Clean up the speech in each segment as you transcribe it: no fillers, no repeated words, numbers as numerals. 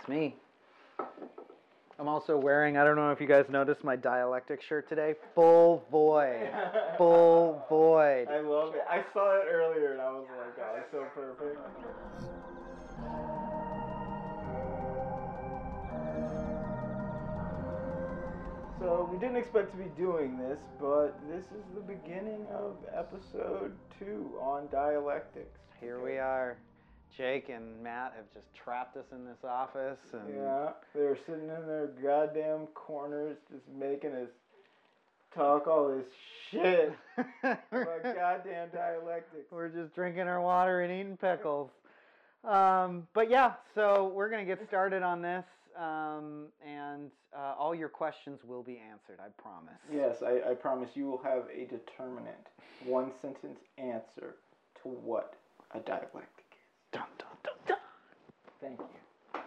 It's me. I'm also wearing, I don't know if you guys noticed my dialectic shirt today, full void. Full void. I love it. I saw it earlier and I was like, oh, it's so perfect. So we didn't expect to be doing this, but this is the beginning of episode 2 on dialectics. Here we are. Jake and Matt have just trapped us in this office. And yeah, they were sitting in their goddamn corners just making us talk all this shit about goddamn dialectics. We're just drinking our water and eating pickles. But yeah, so we're going to get started on this, and all your questions will be answered, I promise. Yes, I promise you will have a determinant, one-sentence answer to what a dialect. Dun, dun, dun, dun. Thank you.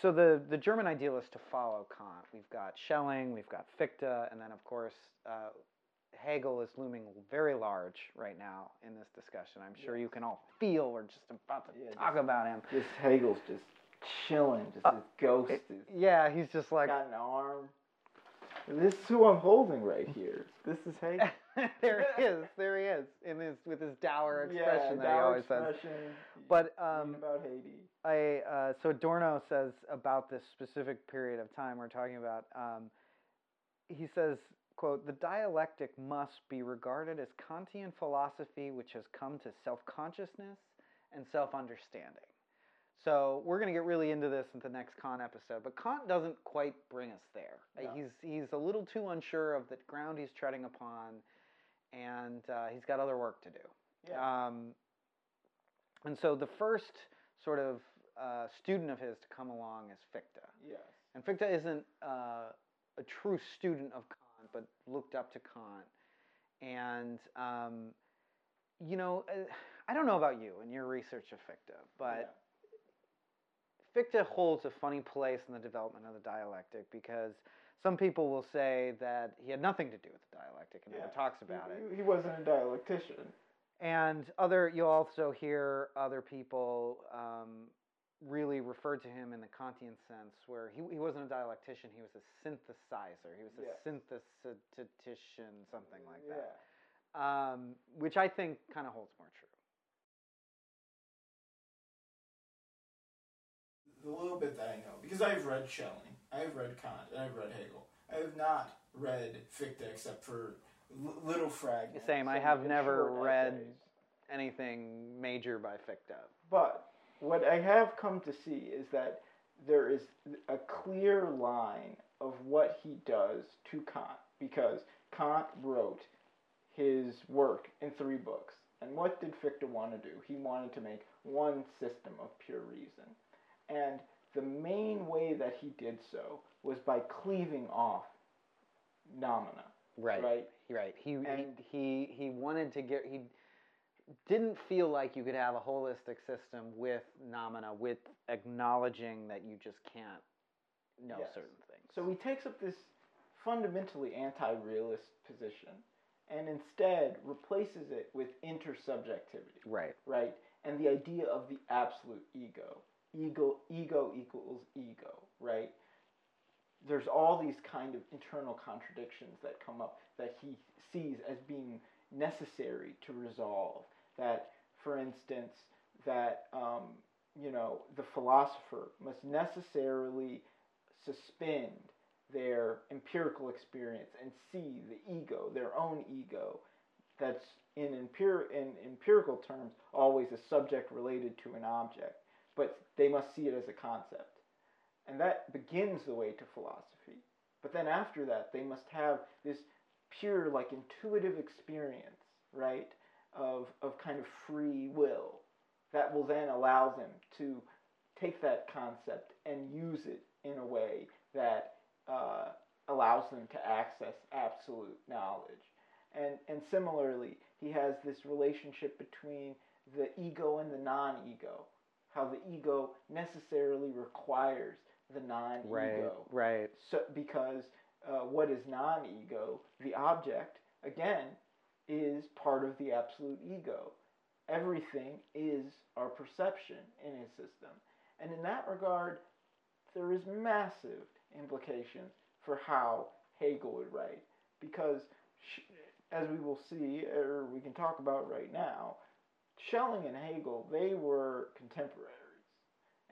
So the German idealists to follow Kant. We've got Schelling, we've got Fichte, and then of course Hegel is looming very large right now in this discussion. I'm sure you can all feel we're just about to talk about him. This Hegel's just chilling, just his ghost. Yeah, he's just like... got an arm. And this is who I'm holding right here. This is Hegel. There he is. There he is. In his with his dour expression that he always says. But about Haiti. So Adorno says about this specific period of time we're talking about. He says, quote, "The dialectic must be regarded as Kantian philosophy, which has come to self-consciousness and self-understanding." So we're going to get really into this in the next Kant episode, but Kant doesn't quite bring us there. No. He's a little too unsure of the ground he's treading upon, and he's got other work to do. Yeah. And so the first sort of student of his to come along is Fichte. Yes. And Fichte isn't a true student of Kant, but looked up to Kant. And, you know, I don't know about you and your research of Fichte, but... yeah. Fichte holds a funny place in the development of the dialectic because some people will say that he had nothing to do with the dialectic and never talks about it. He wasn't a dialectician. And you'll also hear other people really refer to him in the Kantian sense where he wasn't a dialectician, he was a synthesizer. He was a synthetician, something like that, which I think kind of holds more true. The little bit that I know, because I've read Schelling, I've read Kant, and I've read Hegel. I have not read Fichte except for little fragments. Same, I have never read anything major by Fichte. But what I have come to see is that there is a clear line of what he does to Kant, because Kant wrote his work in 3 books. And what did Fichte want to do? He wanted to make one system of pure reason. And the main way that he did so was by cleaving off nomina. Right. Right. Right. He wanted to get. He didn't feel like you could have a holistic system with nomina, with acknowledging that you just can't know certain things. So he takes up this fundamentally anti-realist position, and instead replaces it with intersubjectivity. Right. Right. And the idea of the absolute ego. Ego equals ego, right? There's all these kind of internal contradictions that come up that he sees as being necessary to resolve. That, for instance, that, you know, the philosopher must necessarily suspend their empirical experience and see the ego, their own ego, that's in empirical terms always a subject related to an object. But they must see it as a concept. And that begins the way to philosophy. But then after that, they must have this pure, like, intuitive experience, right, of kind of free will that will then allow them to take that concept and use it in a way that allows them to access absolute knowledge. And similarly, he has this relationship between the ego and the non-ego. How the ego necessarily requires the non-ego. Right, right. So, because what is non-ego? The object, again, is part of the absolute ego. Everything is our perception in his system. And in that regard, there is massive implications for how Hegel would write, because as we will see, or we can talk about right now, Schelling and Hegel, they were contemporaries.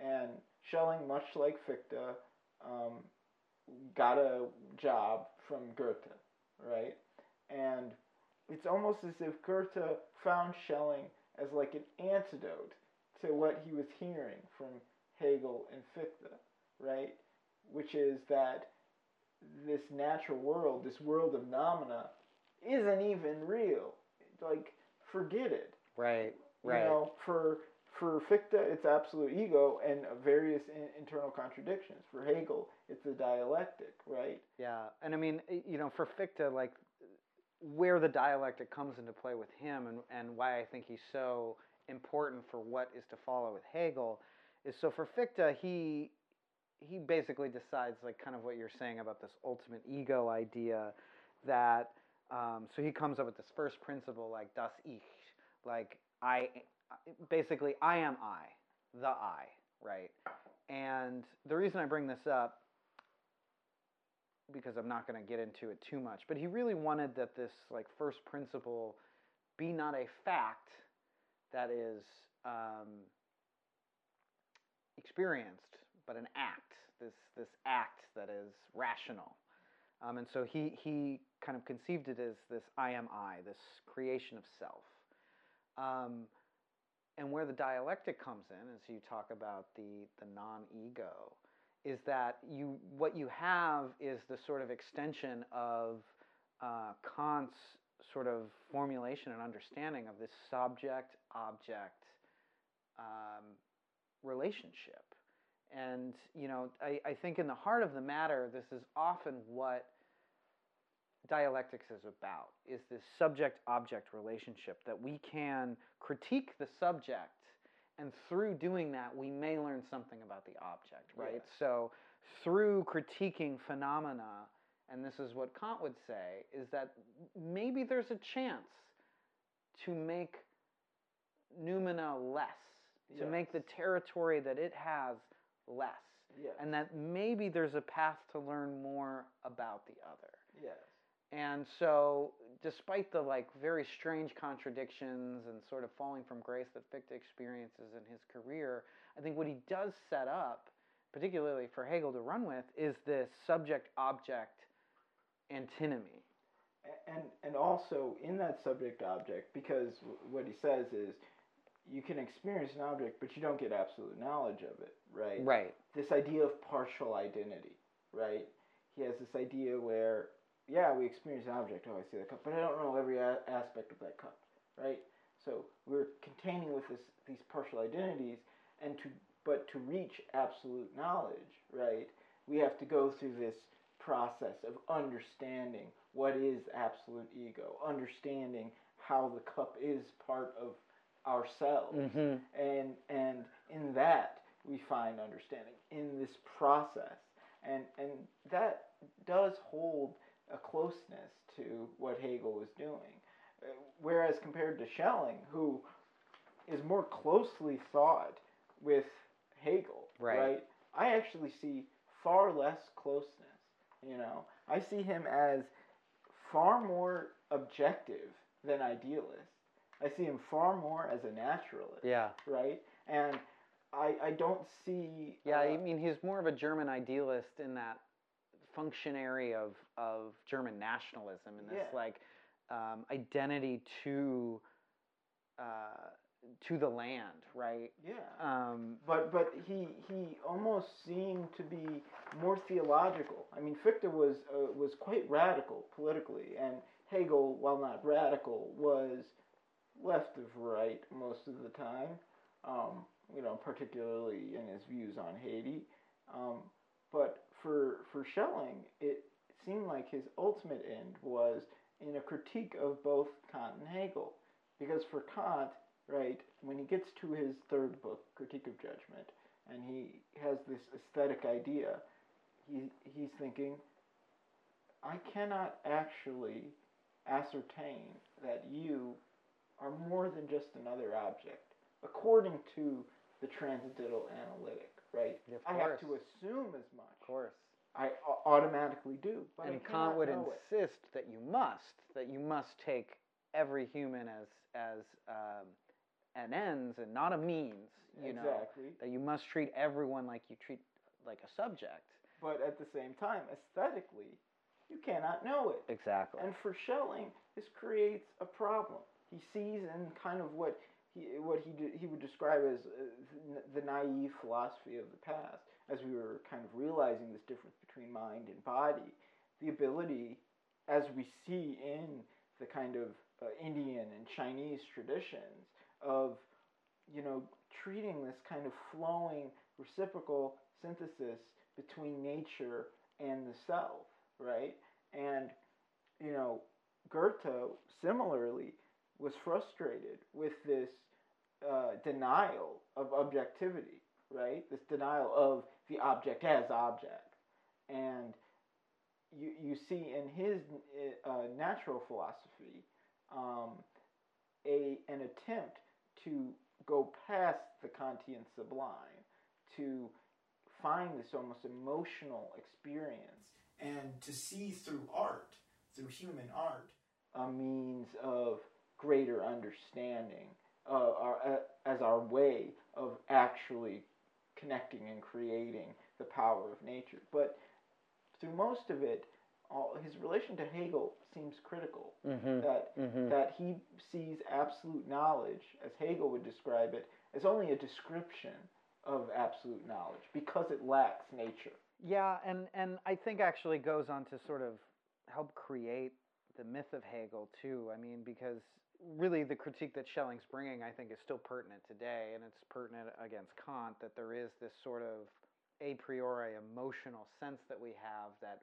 And Schelling, much like Fichte, got a job from Goethe, right? And it's almost as if Goethe found Schelling as like an antidote to what he was hearing from Hegel and Fichte, right? Which is that this natural world, this world of nominal, isn't even real. Like, forget it. Right. You know, for Fichte, it's absolute ego and various internal contradictions. For Hegel, it's the dialectic, right? Yeah, and I mean, you know, for Fichte, like, where the dialectic comes into play with him and why I think he's so important for what is to follow with Hegel is, so for Fichte, he basically decides, like, kind of what you're saying about this ultimate ego idea that, so he comes up with this first principle, like, das Ich, like, basically, I am I, the I, right? And the reason I bring this up, because I'm not going to get into it too much, but he really wanted that this, like, first principle be not a fact that is experienced, but an act, this act that is rational. And so he kind of conceived it as this I am I, this creation of self. And where the dialectic comes in, as you talk about the non-ego, is that what you have is the sort of extension of Kant's sort of formulation and understanding of this subject-object relationship. And, you know, I think in the heart of the matter, this is often what dialectics is about, is this subject-object relationship, that we can critique the subject, and through doing that, we may learn something about the object, right? Yeah. So through critiquing phenomena, and this is what Kant would say, is that maybe there's a chance to make noumena less, yes, to make the territory that it has less, yes, and that maybe there's a path to learn more about the other. Yes. And so, despite the, like, very strange contradictions and sort of falling from grace that Fichte experiences in his career, I think what he does set up, particularly for Hegel to run with, is this subject-object antinomy. And also, in that subject-object, because what he says is, you can experience an object, but you don't get absolute knowledge of it, right? Right. This idea of partial identity, right? He has this idea where, yeah, we experience an object, oh, I see that cup, but I don't know every aspect of that cup, right? So we're containing with these partial identities, but to reach absolute knowledge, right, we have to go through this process of understanding what is absolute ego, understanding how the cup is part of ourselves, mm-hmm, and in that we find understanding, in this process, and that does hold a closeness to what Hegel was doing. Whereas compared to Schelling, who is more closely thought with Hegel, right? I actually see far less closeness, you know? I see him as far more objective than idealist. I see him far more as a naturalist, yeah, right? And I don't see... Yeah, I mean, he's more of a German idealist in that functionary of German nationalism, and this, yeah, like, identity to the land, right? Yeah. But he almost seemed to be more theological. I mean, Fichte was quite radical politically, and Hegel, while not radical, was left of right most of the time. You know, particularly in his views on Haiti. But for Schelling, it seemed like his ultimate end was in a critique of both Kant and Hegel. Because for Kant, right, when he gets to his third book, Critique of Judgment, and he has this aesthetic idea, he's thinking, I cannot actually ascertain that you are more than just another object, according to the transcendental analytic, right? I have to assume as much. Of course. I automatically do. But and Kant would insist that you must take every human as an ends and not a means. You know, that you must treat everyone like you treat like a subject. But at the same time, aesthetically, you cannot know it. Exactly. And for Schelling, this creates a problem. He sees in kind of what he would describe as the naive philosophy of the past, as we were kind of realizing this difference between mind and body, the ability, as we see in the kind of Indian and Chinese traditions, of, you know, treating this kind of flowing reciprocal synthesis between nature and the self, right? And, you know, Goethe similarly was frustrated with this denial of objectivity, right? This denial of the object as object. And you see in his natural philosophy an attempt to go past the Kantian sublime, to find this almost emotional experience and to see through art, through human art, a means of greater understanding as our way of actually connecting and creating the power of nature. But through most of it, his relation to Hegel seems critical, that he sees absolute knowledge, as Hegel would describe it, as only a description of absolute knowledge because it lacks nature. Yeah, and I think actually goes on to sort of help create the myth of Hegel too. I mean, because really the critique that Schelling's bringing, I think, is still pertinent today, and it's pertinent against Kant, that there is this sort of a priori emotional sense that we have that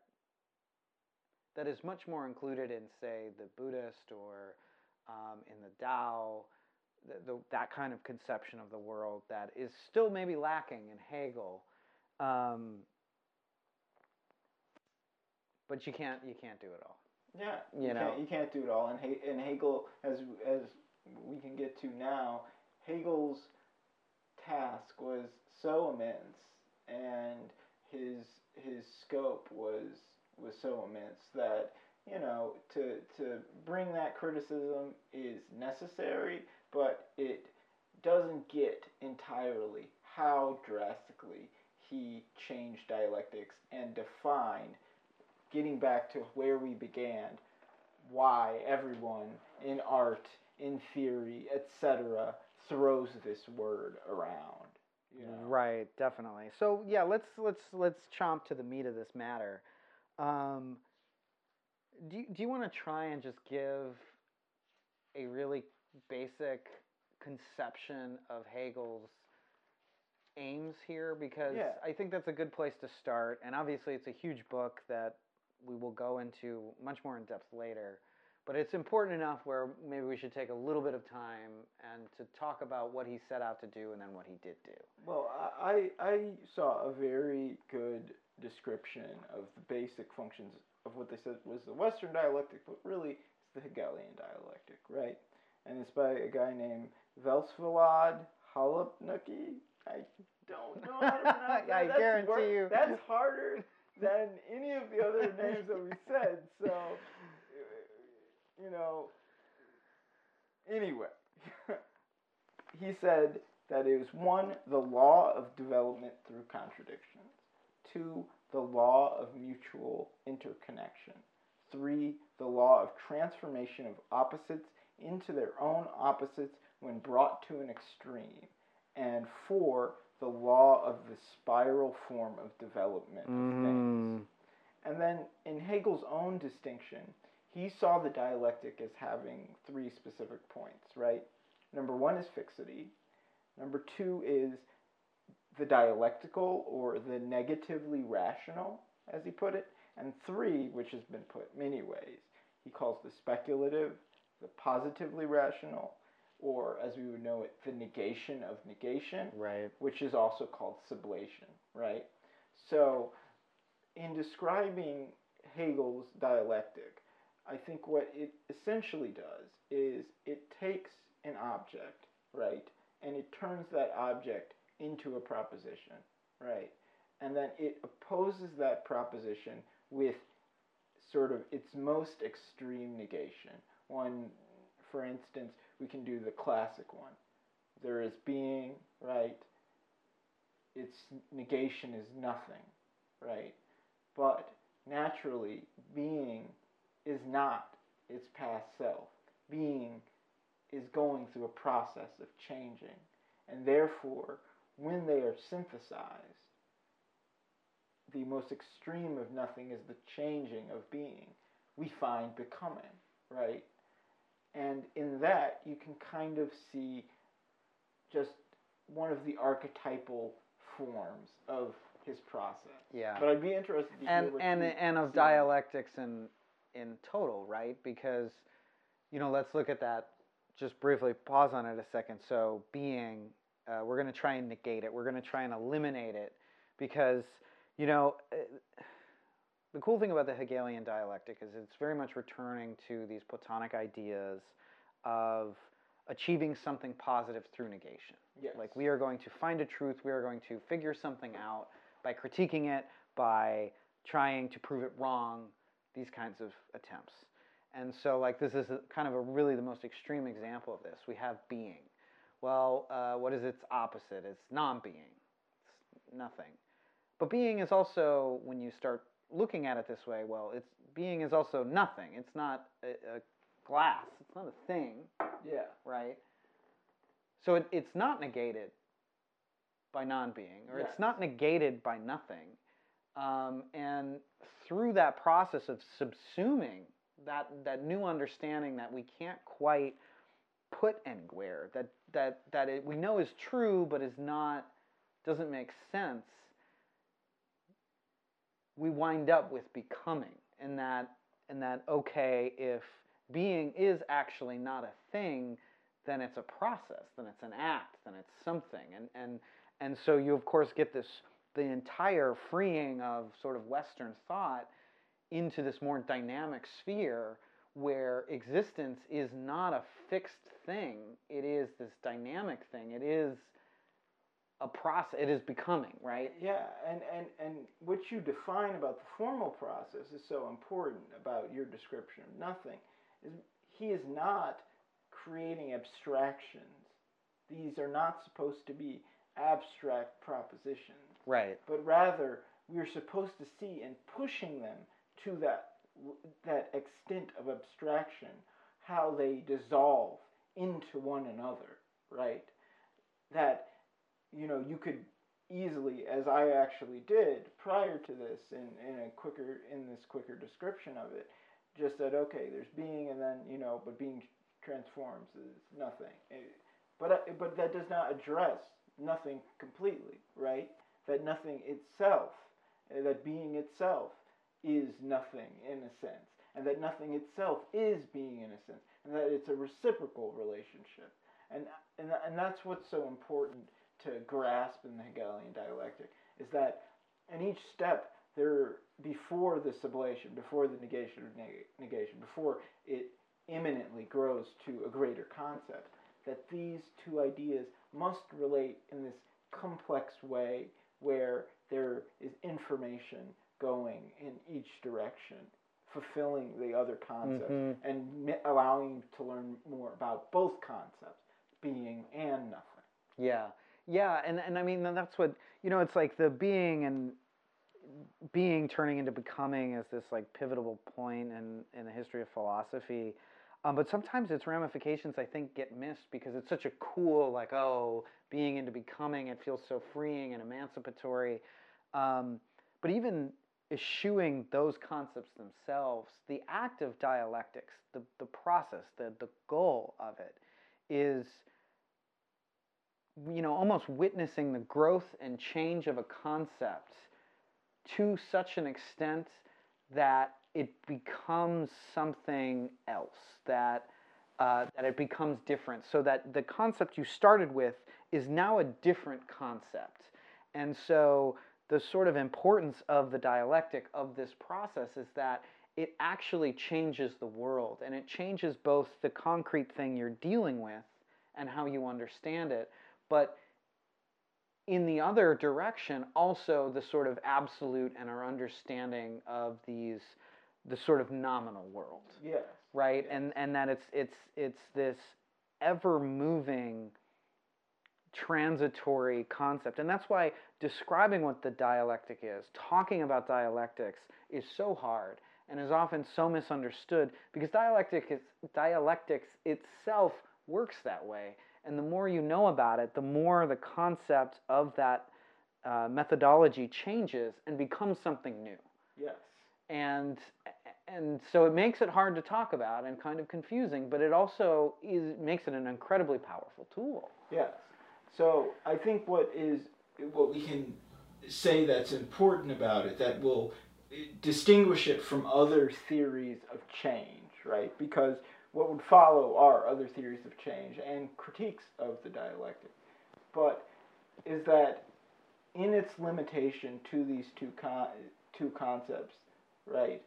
is much more included in, say, the Buddhist or in the Tao, that kind of conception of the world that is still maybe lacking in Hegel. But you can't do it all. Yeah, you can't do it all. And Hegel, as we can get to now, Hegel's task was so immense, and his scope was so immense that, you know, to bring that criticism is necessary, but it doesn't get entirely how drastically he changed dialectics and defined, getting back to where we began, why everyone in art, in theory, etc., throws this word around. You know? Right, definitely. So yeah, let's chomp to the meat of this matter. Do you want to try and just give a really basic conception of Hegel's aims here? Because yeah. I think that's a good place to start. And obviously it's a huge book that we will go into much more in depth later. But it's important enough where maybe we should take a little bit of time and to talk about what he set out to do and then what he did do. Well, I saw a very good description of the basic functions of what they said was the Western dialectic, but really it's the Hegelian dialectic, right? And it's by a guy named Velsvalad Halopnucki. I don't know how to pronounce that. I guarantee you. That's harder than any of the other names that we said. So, you know, anyway, he said that it was 1, the law of development through contradictions; 2, the law of mutual interconnection; 3, the law of transformation of opposites into their own opposites when brought to an extreme; and 4, the law of the spiral form of development of things. And then in Hegel's own distinction, he saw the dialectic as having 3 specific points, right? Number 1 is fixity. Number 2 is the dialectical, or the negatively rational, as he put it. And 3, which has been put many ways, he calls the speculative, the positively rational, or as we would know it, the negation of negation, right, which is also called sublation, right? So in describing Hegel's dialectic, I think what it essentially does is it takes an object, right, and it turns that object into a proposition, right? And then it opposes that proposition with sort of its most extreme negation. One, for instance, we can do the classic one. There is being, right? Its negation is nothing, right? But naturally, being is not its past self. Being is going through a process of changing. And therefore, when they are synthesized, the most extreme of nothing is the changing of being. We find becoming, right? And in that, you can kind of see just one of the archetypal forms of his process. Yeah. But I'd be interested to hear what and of dialectics in total, right? Because, you know, let's look at that just briefly, pause on it a second. So being, we're going to try and negate it. We're going to try and eliminate it because, you know, the cool thing about the Hegelian dialectic is it's very much returning to these Platonic ideas of achieving something positive through negation. Yes. Like we are going to find a truth, we are going to figure something out by critiquing it, by trying to prove it wrong, these kinds of attempts. And so like this is really the most extreme example of this. We have being. Well, what is its opposite? It's non-being. It's nothing. But being is also, when you start looking at it this way, well, it's being is also nothing. It's not a glass. It's not a thing. Yeah. Right? So it's not negated by non-being, or yes. It's not negated by nothing. And through that process of subsuming that new understanding that we can't quite put anywhere, that it, we know is true but is not, doesn't make sense, we wind up with becoming, and that okay, if being is actually not a thing, then it's a process, then it's an act, then it's something, and so you of course get this, the entire freeing of sort of Western thought into this more dynamic sphere where existence is not a fixed thing, it is this dynamic thing, it is a process, it is becoming, right? Yeah, and what you define about the formal process is so important about your description of nothing. He is not creating abstractions. These are not supposed to be abstract propositions. Right. But rather, we're supposed to see in pushing them to that extent of abstraction, how they dissolve into one another, right? That, you know, you could easily, as I actually did prior to this, in this quicker description of it, just said, okay, there's being, and then, you know, but being transforms is nothing. But that does not address nothing completely, right? That nothing itself, that being itself is nothing in a sense, and that nothing itself is being in a sense, and that it's a reciprocal relationship. And that's what's so important to grasp in the Hegelian dialectic, is that in each step, there, before the sublation, before the negation of negation, before it imminently grows to a greater concept, that these two ideas must relate in this complex way where there is information going in each direction, fulfilling the other concepts, mm-hmm. and allowing to learn more about both concepts, being and nothing. Yeah, yeah, and I mean, that's what, you know, it's like the being and being turning into becoming is this like pivotal point in the history of philosophy, but sometimes its ramifications I think get missed because it's such a cool, like, oh, being into becoming, it feels so freeing and emancipatory, but even eschewing those concepts themselves, the act of dialectics, the process, the goal of it is, you know, almost witnessing the growth and change of a concept to such an extent that it becomes something else, that it becomes different, so that the concept you started with is now a different concept. And so the sort of importance of the dialectic of this process is that it actually changes the world, and it changes both the concrete thing you're dealing with and how you understand it, but in the other direction, also the sort of absolute and our understanding of these, the sort of nominal world. Yes. Right? And that it's this ever-moving, transitory concept. And that's why describing what the dialectic is, talking about dialectics, is so hard and is often so misunderstood, because dialectics itself works that way. And the more you know about it, the more the concept of that methodology changes and becomes something new. Yes. And so it makes it hard to talk about and kind of confusing, but it also makes it an incredibly powerful tool. Yes. So I think what we can say that's important about it, that will distinguish it from other theories of change, right? Because what would follow are other theories of change and critiques of the dialectic, but is that in its limitation to these two concepts, right,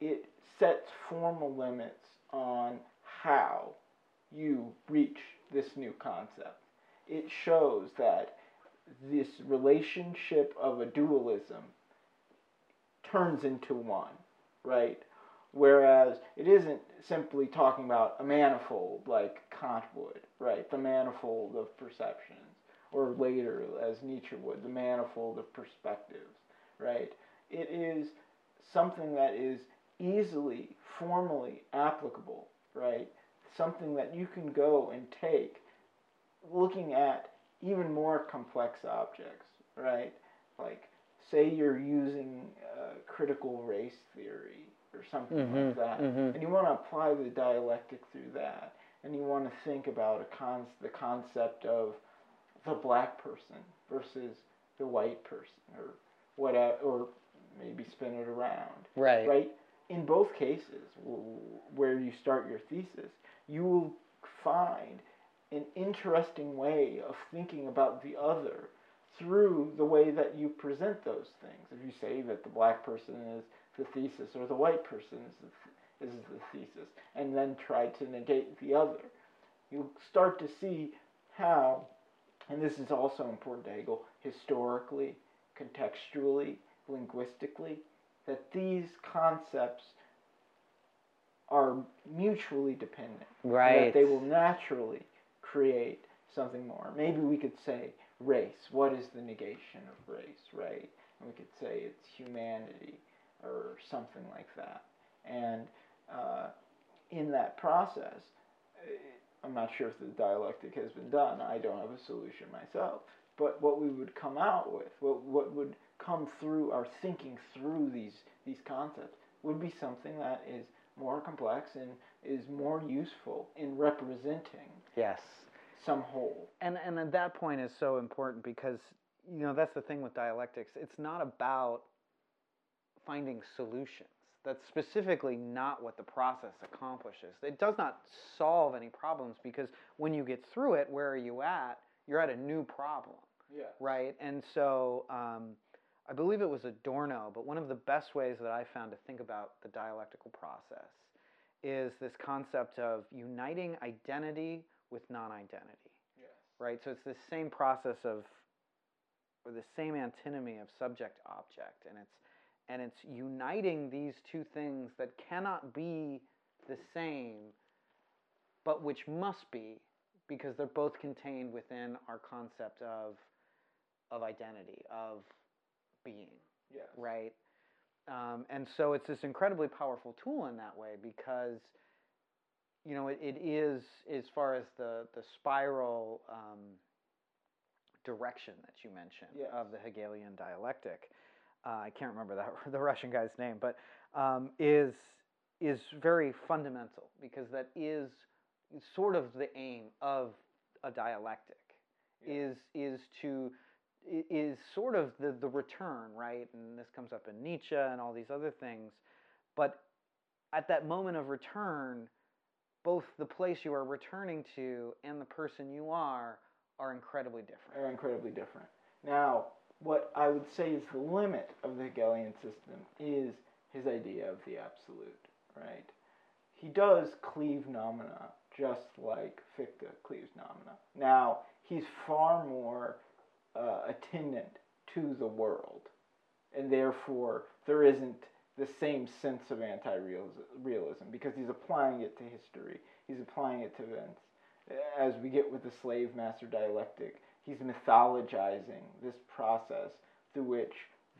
it sets formal limits on how you reach this new concept. It shows that this relationship of a dualism turns into one, right? Whereas it isn't simply talking about a manifold like Kant would, right? The manifold of perceptions, or later, as Nietzsche would, the manifold of perspectives, right? It is something that is easily, formally applicable, right? Something that you can go and take, looking at even more complex objects, right? Like, say you're using critical race theory, or something like that, and you want to apply the dialectic through that, and you want to think about the concept of the black person versus the white person, or whatever, or maybe spin it around. Right. Right. In both cases, where you start your thesis, you will find an interesting way of thinking about the other through the way that you present those things. If you say that the black person is the thesis, or the white person is the thesis, and then try to negate the other, you start to see how, and this is also important to Hegel, historically, contextually, linguistically, that these concepts are mutually dependent. Right. That they will naturally create something more. Maybe we could say race. What is the negation of race, right? And we could say it's humanity, or something like that. And in that process, I'm not sure if the dialectic has been done, I don't have a solution myself, but what we would come out with, what would come through our thinking through these concepts, would be something that is more complex and is more useful in representing some whole. And at that point is so important, because, you know, that's the thing with dialectics, it's not about finding solutions. That's specifically not what the process accomplishes. It does not solve any problems, because when you get through it, where are you at? You're at a new problem, right? And so I believe it was Adorno, but one of the best ways that I found to think about the dialectical process is this concept of uniting identity with non-identity, right? So it's the same process of, or the same antinomy of subject-object, and it's uniting these two things that cannot be the same, but which must be, because they're both contained within our concept of identity, of being, right? And so it's this incredibly powerful tool in that way, because, you know, it is, as far as the spiral direction that you mentioned of the Hegelian dialectic, I can't remember the Russian guy's name, but is very fundamental, because that is sort of the aim of a dialectic, is sort of the return, right? And this comes up in Nietzsche and all these other things, but at that moment of return, both the place you are returning to and the person you are incredibly different. Are incredibly different. Now, what I would say is the limit of the Hegelian system is his idea of the absolute, right? He does cleave nomina, just like Fichte cleaves nomina. Now, he's far more attendant to the world. And therefore, there isn't the same sense of anti-realism, because he's applying it to history. He's applying it to events. As we get with the slave-master dialectic, he's mythologizing this process through which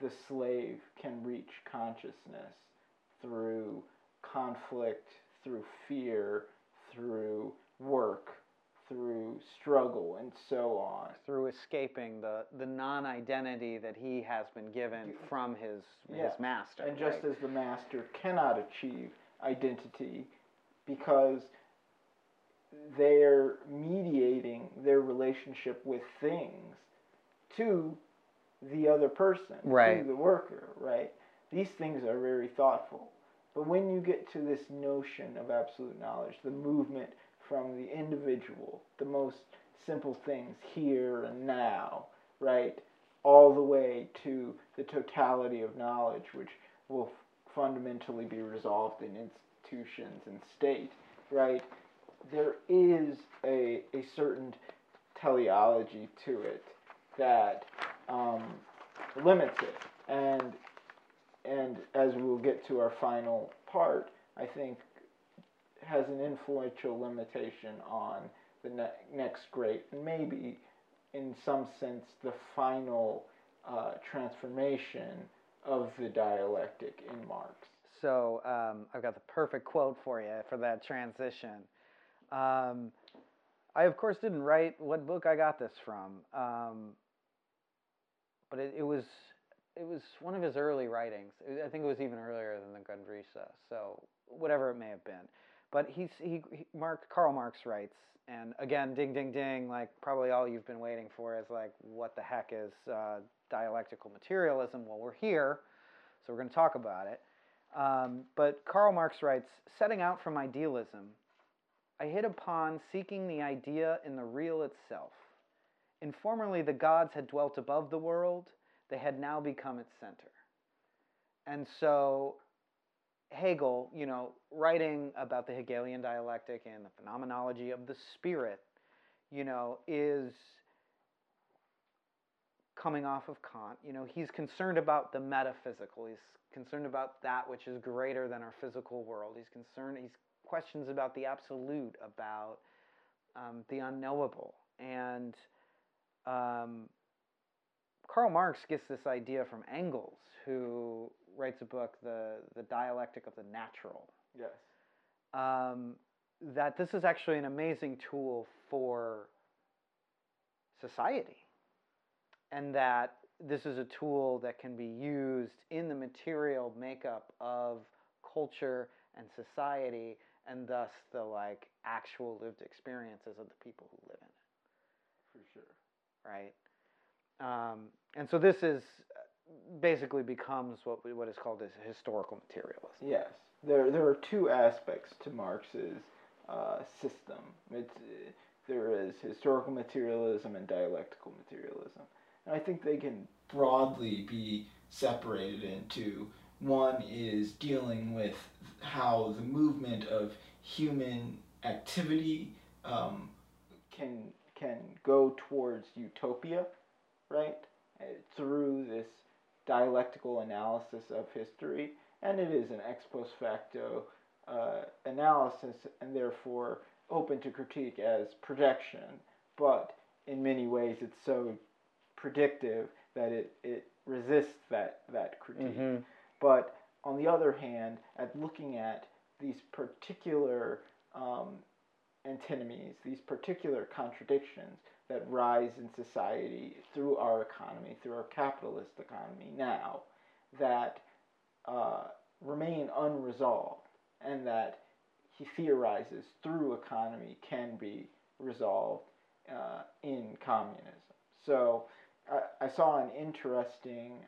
the slave can reach consciousness through conflict, through fear, through work, through struggle, and so on. Through escaping the non-identity that he has been given from his master. And right? Just as the master cannot achieve identity because they're mediating their relationship with things to the other person, right, to the worker, right? These things are very thoughtful. But when you get to this notion of absolute knowledge, the movement from the individual, the most simple things here and now, right, all the way to the totality of knowledge, which will fundamentally be resolved in institutions and state, right, there is a certain teleology to it that limits it. And as we'll get to our final part, I think has an influential limitation on the next great, and maybe in some sense the final transformation of the dialectic in Marx. So I've got the perfect quote for you for that transition. I, of course, didn't write what book I got this from, but it was one of his early writings. I think it was even earlier than the Gundrisa, so whatever it may have been. But Karl Marx writes, and again, ding, ding, ding, like probably all you've been waiting for is like, what the heck is dialectical materialism? Well, we're here, so we're going to talk about it. But Karl Marx writes, setting out from idealism, I hit upon seeking the idea in the real itself. And formerly the gods had dwelt above the world, they had now become its center. And so Hegel, you know, writing about the Hegelian dialectic and the phenomenology of the spirit, you know, is coming off of Kant. You know, he's concerned about the metaphysical. He's concerned about that which is greater than our physical world. He's questions about the absolute, about the unknowable. And Karl Marx gets this idea from Engels, who writes a book, The Dialectic of the Natural. Yes. That this is actually an amazing tool for society, and that this is a tool that can be used in the material makeup of culture and society, and thus the like actual lived experiences of the people who live in it. For sure. Right? And so this is basically becomes what is called as historical materialism. Yes. There are two aspects to Marx's system. There is historical materialism and dialectical materialism. And I think they can broadly be separated into one is dealing with how the movement of human activity can go towards utopia, right, through this dialectical analysis of history, and it is an ex post facto analysis and therefore open to critique as projection, but in many ways it's so predictive that it resists that critique. Mm-hmm. But on the other hand, at looking at these particular antinomies, these particular contradictions that rise in society through our economy, through our capitalist economy now, that remain unresolved, and that he theorizes through economy can be resolved in communism. So I saw an interesting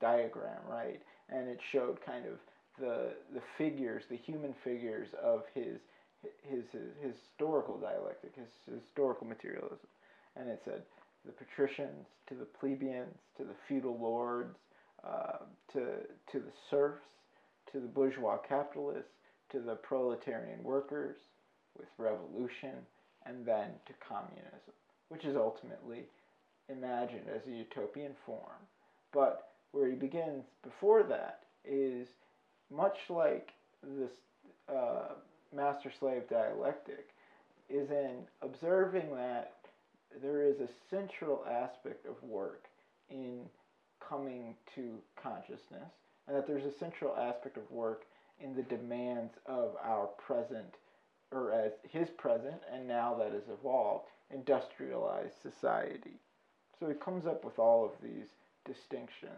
diagram, right, and it showed kind of the figures, the human figures of his historical dialectic, his historical materialism, and it said the patricians to the plebeians to the feudal lords to the serfs to the bourgeois capitalists to the proletarian workers with revolution, and then to communism, which is ultimately imagined as a utopian form. But where he begins before that is much like this master-slave dialectic, is in observing that there is a central aspect of work in coming to consciousness, and that there's a central aspect of work in the demands of our present, or as his present, and now that is evolved, industrialized society. So he comes up with all of these distinctions,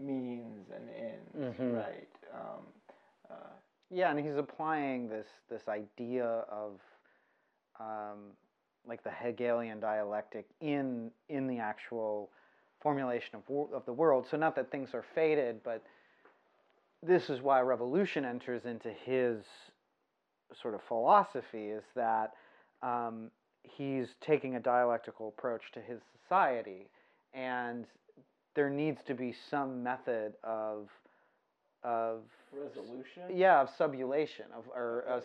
means and ends, mm-hmm. right? Yeah, and he's applying this idea of like the Hegelian dialectic in the actual formulation of the world. So not that things are fated, but this is why revolution enters into his sort of philosophy, is that he's taking a dialectical approach to his society, and there needs to be some method of resolution. Yeah, of subulation,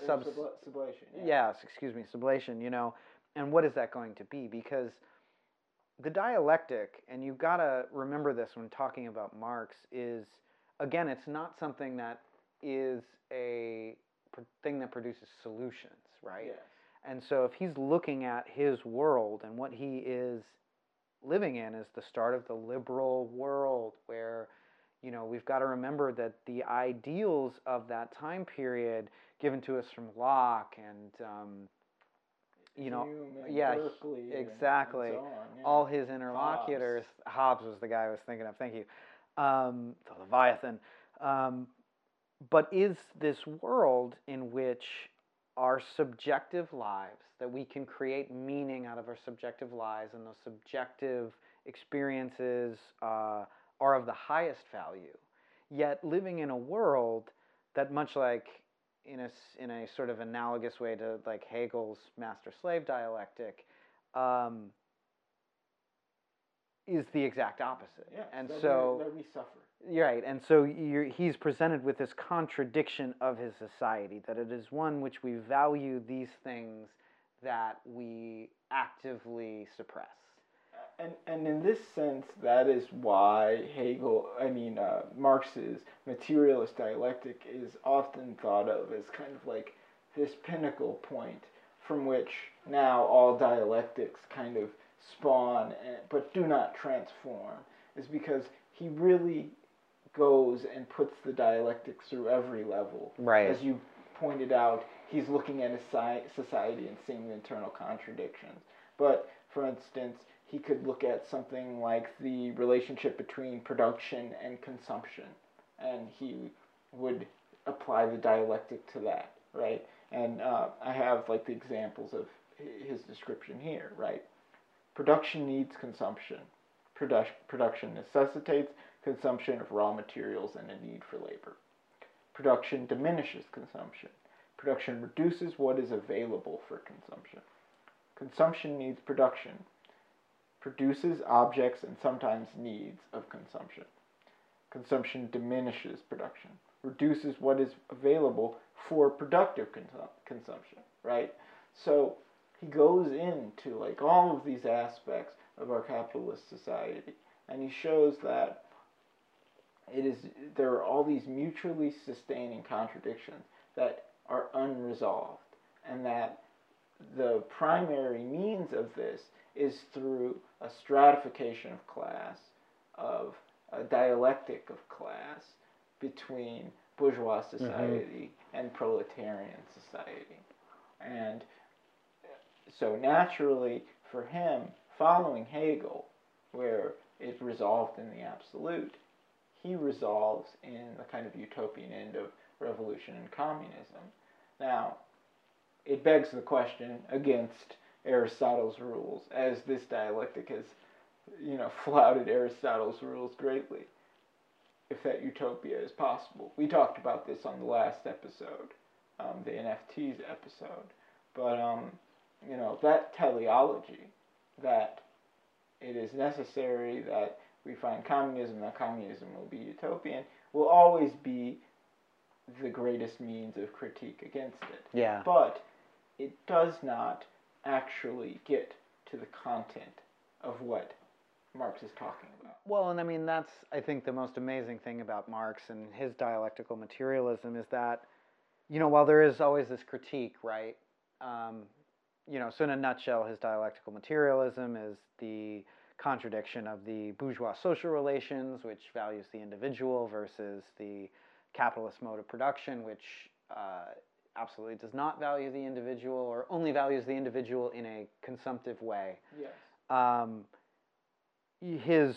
sublation. Yeah. Yes, excuse me, sublation. You know, and what is that going to be? Because the dialectic, and you've got to remember this when talking about Marx, is again, it's not something that is a thing that produces solutions, right? Yes. And so if he's looking at his world, and what he is living in is the start of the liberal world, where, you know, we've got to remember that the ideals of that time period given to us from Locke and, you know, yeah, exactly, all his interlocutors. Hobbes was the guy I was thinking of, thank you, the Leviathan. But is this world in which our subjective lives, that we can create meaning out of our subjective lives, and those subjective experiences are of the highest value, yet living in a world that, much like in a sort of analogous way to like Hegel's master-slave dialectic, is the exact opposite. Yeah, and so that we suffer. Right, and so he's presented with this contradiction of his society, that it is one which we value these things that we actively suppress. And in this sense, that is why Marx's materialist dialectic is often thought of as kind of like this pinnacle point from which now all dialectics kind of spawn, but do not transform, is because he really goes and puts the dialectics through every level. Right. As you pointed out, he's looking at a society and seeing the internal contradictions. But, for instance, he could look at something like the relationship between production and consumption, and he would apply the dialectic to that, right? And I have, like, the examples of his description here, right? Production needs consumption. Production necessitates consumption of raw materials and a need for labor. Production diminishes consumption. Production reduces what is available for consumption. Consumption needs production. Produces objects and sometimes needs of consumption. Consumption diminishes production. Reduces what is available for productive consumption, right? So he goes into like all of these aspects of our capitalist society, and he shows that there are all these mutually sustaining contradictions that are unresolved, and that the primary means of this is through a stratification of class, of a dialectic of class between bourgeois society mm-hmm. and proletarian society. And so naturally, for him, following Hegel, where it resolved in the absolute, he resolves in the kind of utopian end of revolution and communism. Now, it begs the question against Aristotle's rules, as this dialectic has, you know, flouted Aristotle's rules greatly, if that utopia is possible. We talked about this on the last episode, the NFTs episode, but you know, that teleology, that it is necessary that we find communism, that communism will be utopian, will always be the greatest means of critique against it. Yeah. But it does not actually get to the content of what Marx is talking about. Well, and I mean, that's, I think, the most amazing thing about Marx and his dialectical materialism is that, you know, while there is always this critique, right, you know, so in a nutshell, his dialectical materialism is the contradiction of the bourgeois social relations, which values the individual, versus the capitalist mode of production, which absolutely does not value the individual, or only values the individual in a consumptive way. Yes. His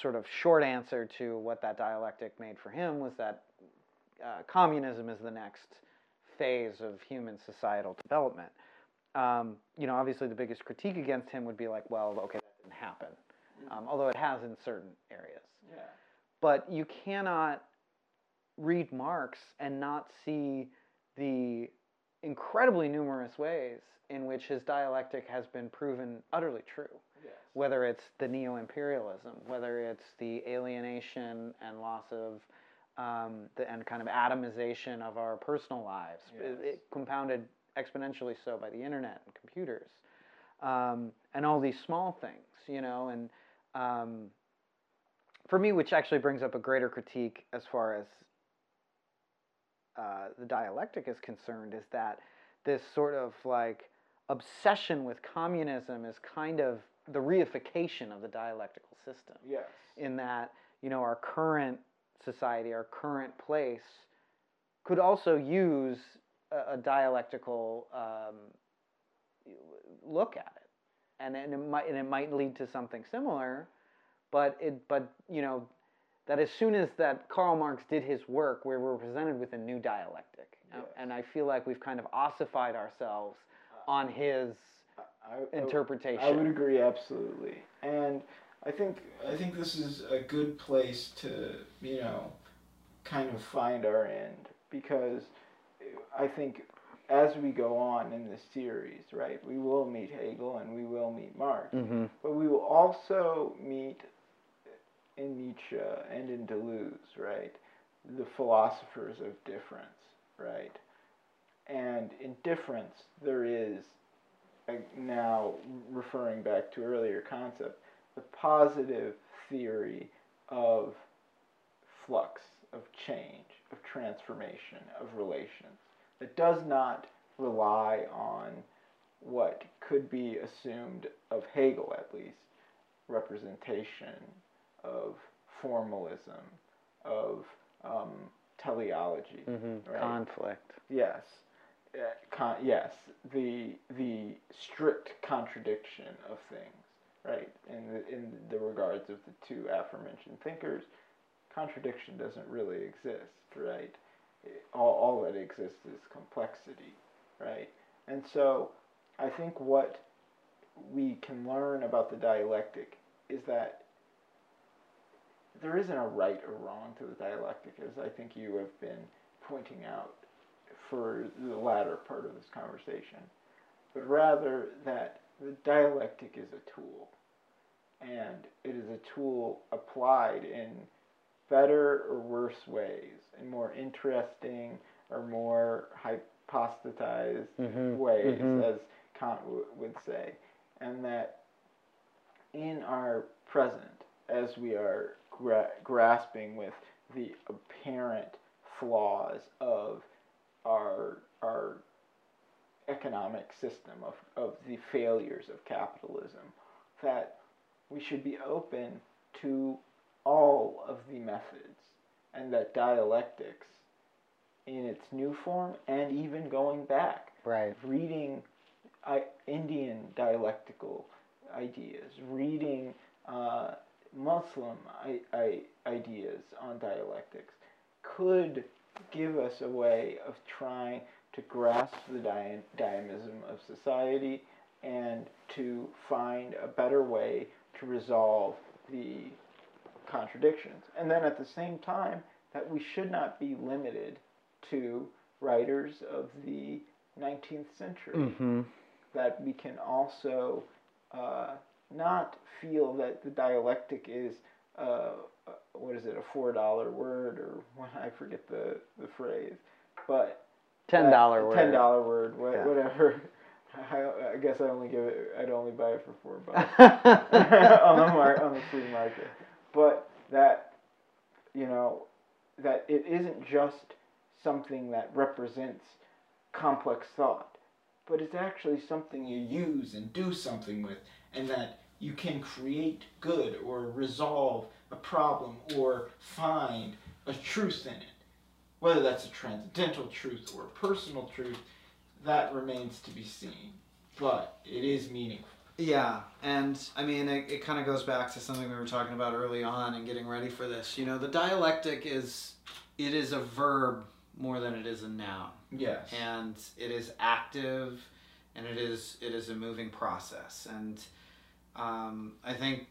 sort of short answer to what that dialectic made for him was that communism is the next phase of human societal development. You know, obviously the biggest critique against him would be like, well, okay, that didn't happen, although it has in certain areas. Yeah. But you cannot read Marx and not see the incredibly numerous ways in which his dialectic has been proven utterly true. Yes. Whether it's the neo-imperialism, whether it's the alienation and loss of and kind of atomization of our personal lives, yes. it compounded exponentially so by the internet and computers, and all these small things, you know. And for me, which actually brings up a greater critique as far as the dialectic is concerned, is that this sort of like obsession with communism is kind of the reification of the dialectical system. Yes. In that, you know, our current society, our current place, could also use a dialectical look at it, and it might lead to something similar, but you know, that as soon as that Karl Marx did his work, we were presented with a new dialectic. Yes. And I feel like we've kind of ossified ourselves on his interpretation. I would agree absolutely, and I think this is a good place to, you know, kind of find our end, because I think as we go on in this series, right, we will meet Hegel and we will meet Marx, mm-hmm. but we will also meet in Nietzsche and in Deleuze, right, the philosophers of difference, right, and in difference there is, now referring back to earlier concept, the positive theory of flux, of change, of transformation, of relations, that does not rely on what could be assumed of Hegel, at least, representation, of formalism, of teleology. Mm-hmm. Right? Conflict. Yes. Yes, the strict contradiction of things, right? In the regards of the two aforementioned thinkers, contradiction doesn't really exist, right? All that exists is complexity, right? And so I think what we can learn about the dialectic is that there isn't a right or wrong to the dialectic, as I think you have been pointing out for the latter part of this conversation, but rather that the dialectic is a tool, and it is a tool applied in better or worse ways, in more interesting or more hypostatized mm-hmm. ways, mm-hmm. as Kant would say, and that in our present, as we are grasping with the apparent flaws of our economic system, of the failures of capitalism, that we should be open to all of the methods, and that dialectics in its new form, and even going back, right, reading Indian dialectical ideas, reading Muslim ideas on dialectics, could give us a way of trying to grasp the dynamism of society and to find a better way to resolve the contradictions. And then at the same time, that we should not be limited to writers of the 19th century. Mm-hmm. That we can also not feel that the dialectic is what is it, a $4 word, or when I forget the phrase, but $10 word, whatever, I guess I'd only buy it for $4 on the free market. But that, you know, that it isn't just something that represents complex thought, but it's actually something you use and do something with, and that you can create good or resolve a problem or find a truth in it. Whether that's a transcendental truth or a personal truth, that remains to be seen, but it is meaningful. Yeah, and I mean, it kind of goes back to something we were talking about early on and getting ready for this. You know, the dialectic is a verb more than it is a noun. Yes. And it is active, and it is a moving process. And I think,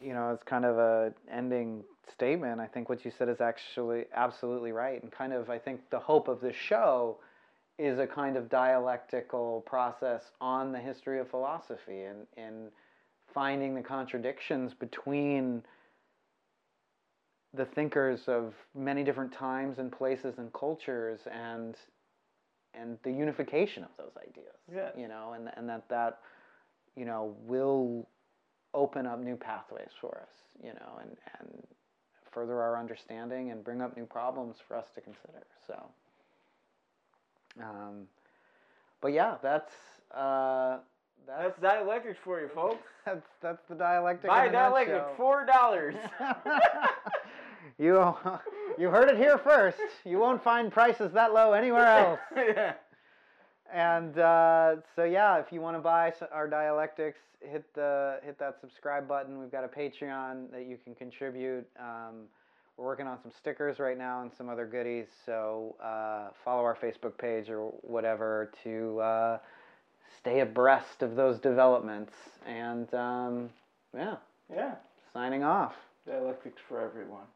you know, it's kind of an ending statement. I think what you said is actually absolutely right, and kind of, I think, the hope of this show is a kind of dialectical process on the history of philosophy, and in finding the contradictions between the thinkers of many different times and places and cultures, and the unification of those ideas. Yeah. You know, and that you know, will open up new pathways for us, you know, and further our understanding and bring up new problems for us to consider. So but yeah, that's dialectics for you, folks. That's the dialectic. Buy dialectic at $4. You heard it here first. You won't find prices that low anywhere else. Yeah. And so yeah, if you want to buy our dialectics, hit that subscribe button. We've got a Patreon that you can contribute. We're working on some stickers right now and some other goodies, so follow our Facebook page or whatever to stay abreast of those developments. And yeah, signing off. Dialectics for everyone.